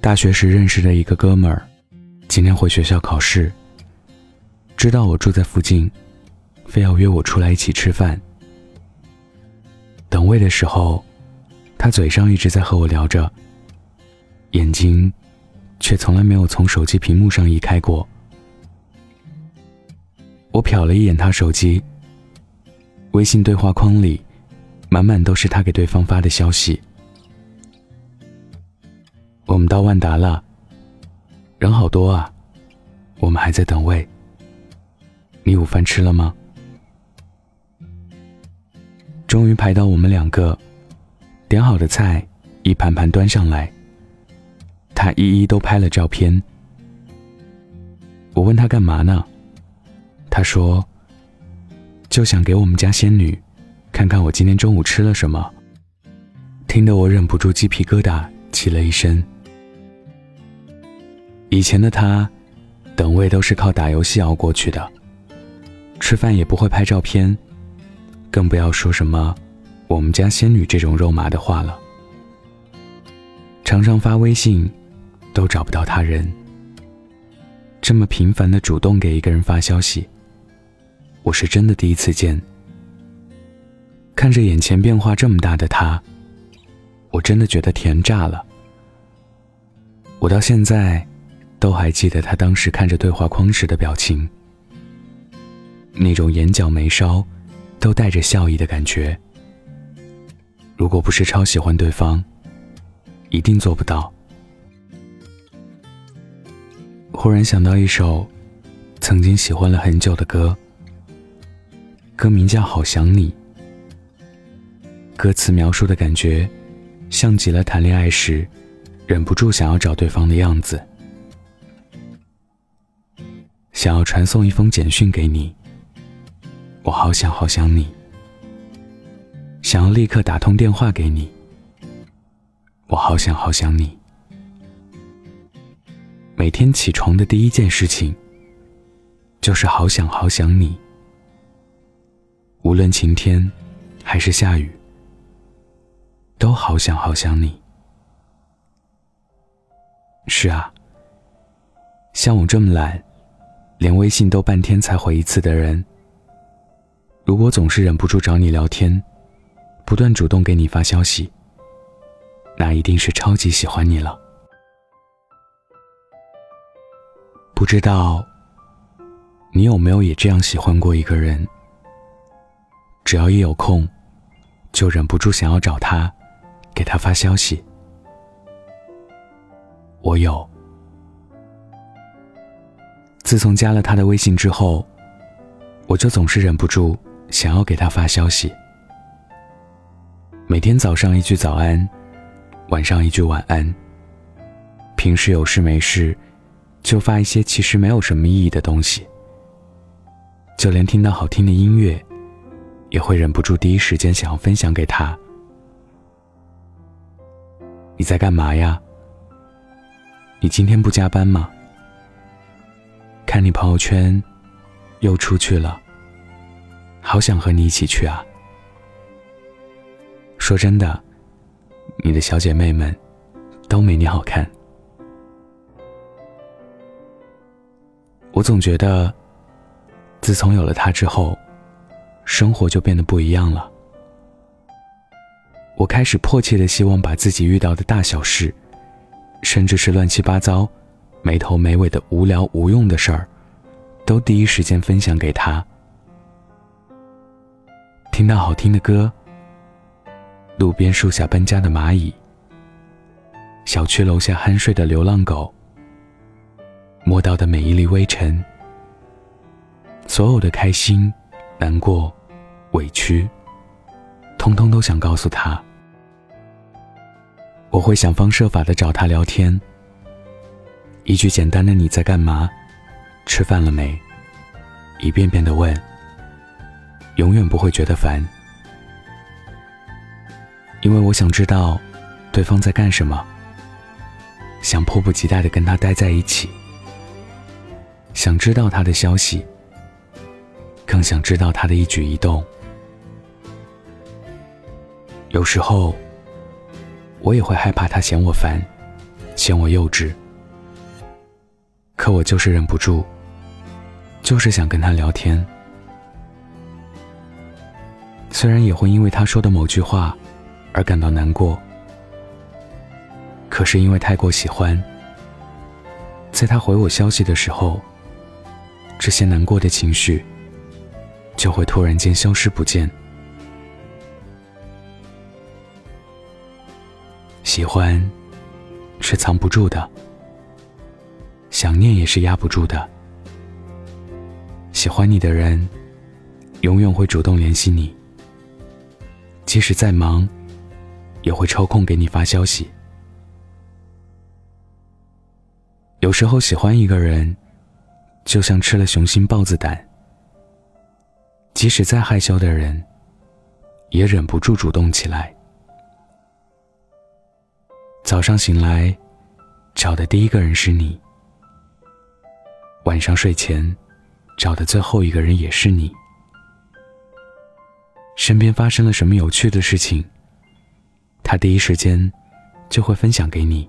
大学时认识的一个哥们儿，今天回学校考试，知道我住在附近，非要约我出来一起吃饭。等位的时候，他嘴上一直在和我聊着，眼睛却从来没有从手机屏幕上移开过。我瞟了一眼他手机，微信对话框里满满都是他给对方发的消息。我们到万达了，人好多啊，我们还在等位。你午饭吃了吗？终于排到我们两个，点好的菜一盘盘端上来，他一一都拍了照片。我问他干嘛呢，他说就想给我们家仙女看看我今天中午吃了什么，听得我忍不住鸡皮疙瘩起了一身。以前的他等位都是靠打游戏熬过去的，吃饭也不会拍照片，更不要说什么我们家仙女这种肉麻的话了。常常发微信都找不到他人，这么频繁地主动给一个人发消息，我是真的第一次见。看着眼前变化这么大的他，我真的觉得甜炸了。我到现在都还记得他当时看着对话框时的表情，那种眼角眉梢都带着笑意的感觉。如果不是超喜欢对方，一定做不到。忽然想到一首曾经喜欢了很久的歌，歌名叫《好想你》，歌词描述的感觉像极了谈恋爱时忍不住想要找对方的样子。想要传送一封简讯给你，我好想好想你。想要立刻打通电话给你，我好想好想你。每天起床的第一件事情就是好想好想你。无论晴天还是下雨，都好想好想你。是啊，像我这么懒，连微信都半天才回一次的人，如果总是忍不住找你聊天，不断主动给你发消息，那一定是超级喜欢你了。不知道你有没有也这样喜欢过一个人，只要一有空就忍不住想要找他，给他发消息。我有。自从加了他的微信之后，我就总是忍不住想要给他发消息。每天早上一句早安，晚上一句晚安。平时有事没事就发一些其实没有什么意义的东西。就连听到好听的音乐也会忍不住第一时间想要分享给他。你在干嘛呀？你今天不加班吗？看你朋友圈又出去了，好想和你一起去啊。说真的，你的小姐妹们都没你好看。我总觉得自从有了她之后，生活就变得不一样了。我开始迫切地希望把自己遇到的大小事，甚至是乱七八糟没头没尾的无聊无用的事儿，都第一时间分享给他。听到好听的歌，路边树下搬家的蚂蚁，小区楼下酣睡的流浪狗，摸到的每一粒微尘，所有的开心难过委屈通通都想告诉他。我会想方设法地找他聊天，一句简单的你在干嘛，吃饭了没，一遍遍地问，永远不会觉得烦。因为我想知道对方在干什么，想迫不及待地跟他待在一起，想知道他的消息，更想知道他的一举一动。有时候我也会害怕他嫌我烦，嫌我幼稚，可我就是忍不住，就是想跟他聊天。虽然也会因为他说的某句话而感到难过，可是因为太过喜欢，在他回我消息的时候，这些难过的情绪就会突然间消失不见。喜欢是藏不住的，想念也是压不住的。喜欢你的人永远会主动联系你，即使再忙也会抽空给你发消息。有时候喜欢一个人就像吃了雄心豹子胆，即使再害羞的人也忍不住主动起来。早上醒来找的第一个人是你，晚上睡前找的最后一个人也是你。身边发生了什么有趣的事情，他第一时间就会分享给你，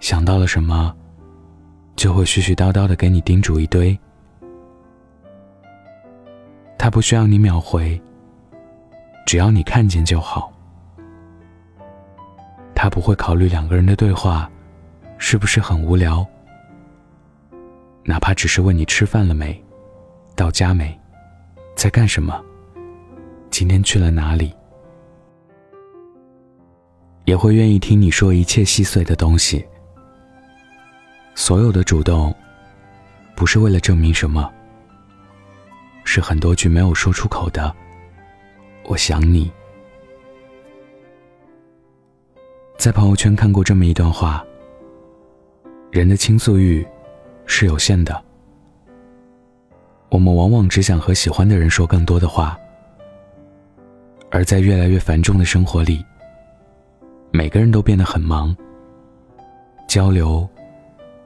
想到了什么就会絮絮叨叨地给你叮嘱一堆。他不需要你秒回，只要你看见就好。他不会考虑两个人的对话是不是很无聊，哪怕只是问你吃饭了没，到家没，在干什么，今天去了哪里，也会愿意听你说一切细碎的东西。所有的主动不是为了证明什么，是很多句没有说出口的我想你。在朋友圈看过这么一段话，人的倾诉欲是有限的，我们往往只想和喜欢的人说更多的话，而在越来越繁重的生活里，每个人都变得很忙，交流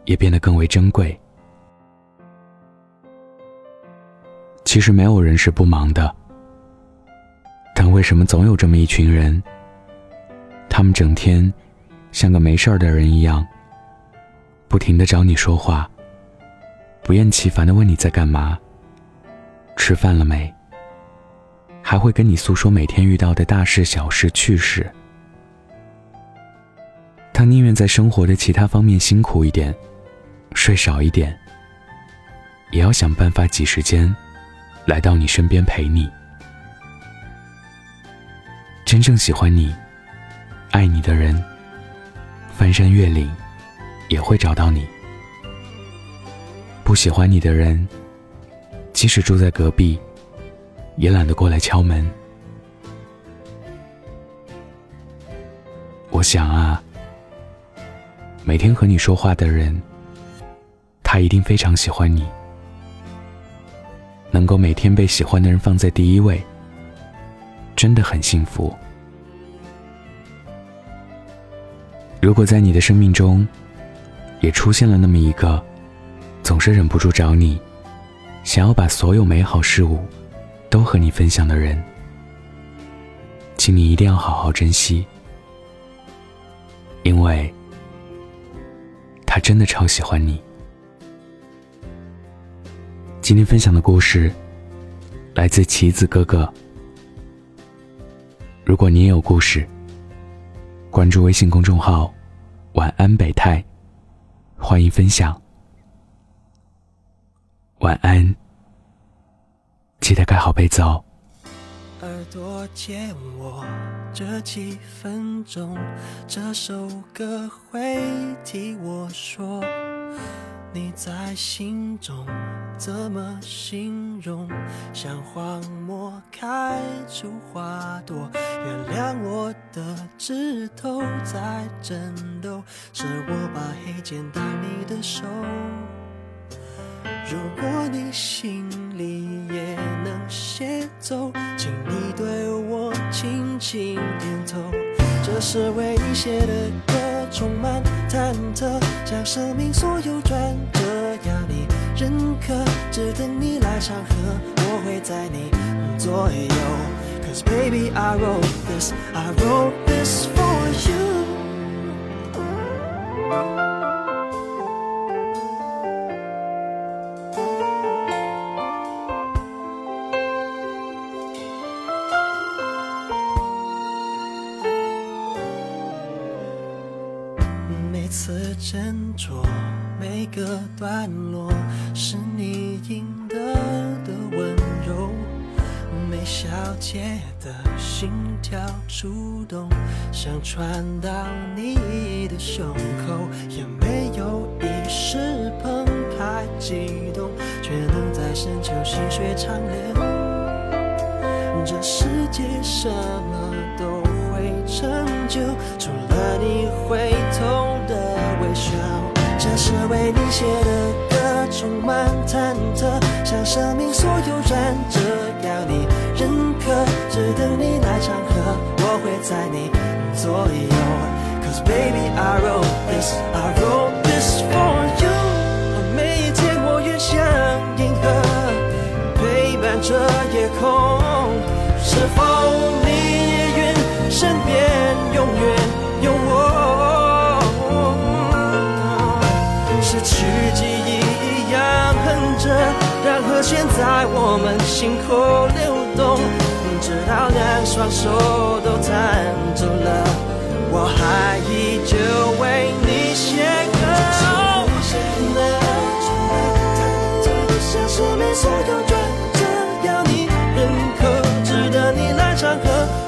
也变得更为珍贵。其实没有人是不忙的，但为什么总有这么一群人，他们整天像个没事儿的人一样，不停地找你说话，不厌其烦地问你在干嘛，吃饭了没，还会跟你诉说每天遇到的大事小事趣事。他宁愿在生活的其他方面辛苦一点，睡少一点，也要想办法挤时间来到你身边陪你。真正喜欢你爱你的人，翻山越岭也会找到你。不喜欢你的人，即使住在隔壁也懒得过来敲门。我想啊，每天和你说话的人，他一定非常喜欢你。能够每天被喜欢的人放在第一位，真的很幸福。如果在你的生命中也出现了那么一个总是忍不住找你，想要把所有美好事物都和你分享的人，请你一定要好好珍惜，因为他真的超喜欢你。今天分享的故事来自棋子哥哥。如果你也有故事，关注微信公众号晚安北泰，欢迎分享。晚安，记得盖好被子哦。耳朵借我这几分钟，这首歌会替我说你在心中怎么形容，像荒漠开出花朵。原谅我的指头在颤抖，是我把黑键当你的手。如果你心里也能写走，请你对我轻轻点头。这是为你写的歌，充满忐忑，像生命所有转折，要你认可，只等你来唱和，我会在你左右。 Cause baby I wrote this for you 次斟酌，每个段落是你应得的温柔，每小节的心跳触动，想传到你的胸口，也没有一时澎湃激动，却能在深秋细水长流。这世界什么都会成就，除了你会痛的微笑。这是为你写的歌，充满忐忑，像生命所有转折，要你认可，只等你来唱和，我会在你左右。 Cause baby I wrote this, I wrote this for you。 每一天我越像银河，陪伴着夜空。是否你也愿身边永远有我？失去记忆一样哼着，让和弦在我们心口流动，直到两双手都弹走了，我还依旧为你写歌。 像生命所有转折，要你认可，值得你来唱和，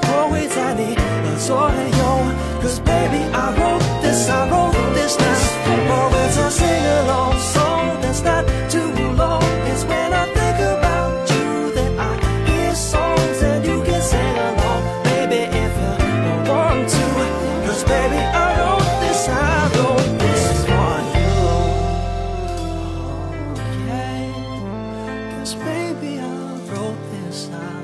我会在你左右。Cause baby I wrote this, I wrote this now. More words I sing along, song that's not too long. It's when I think about you that I hear songs and you can sing along, baby if you want to. Cause baby I wrote this, I wrote this for you. Baby, I wrote this out.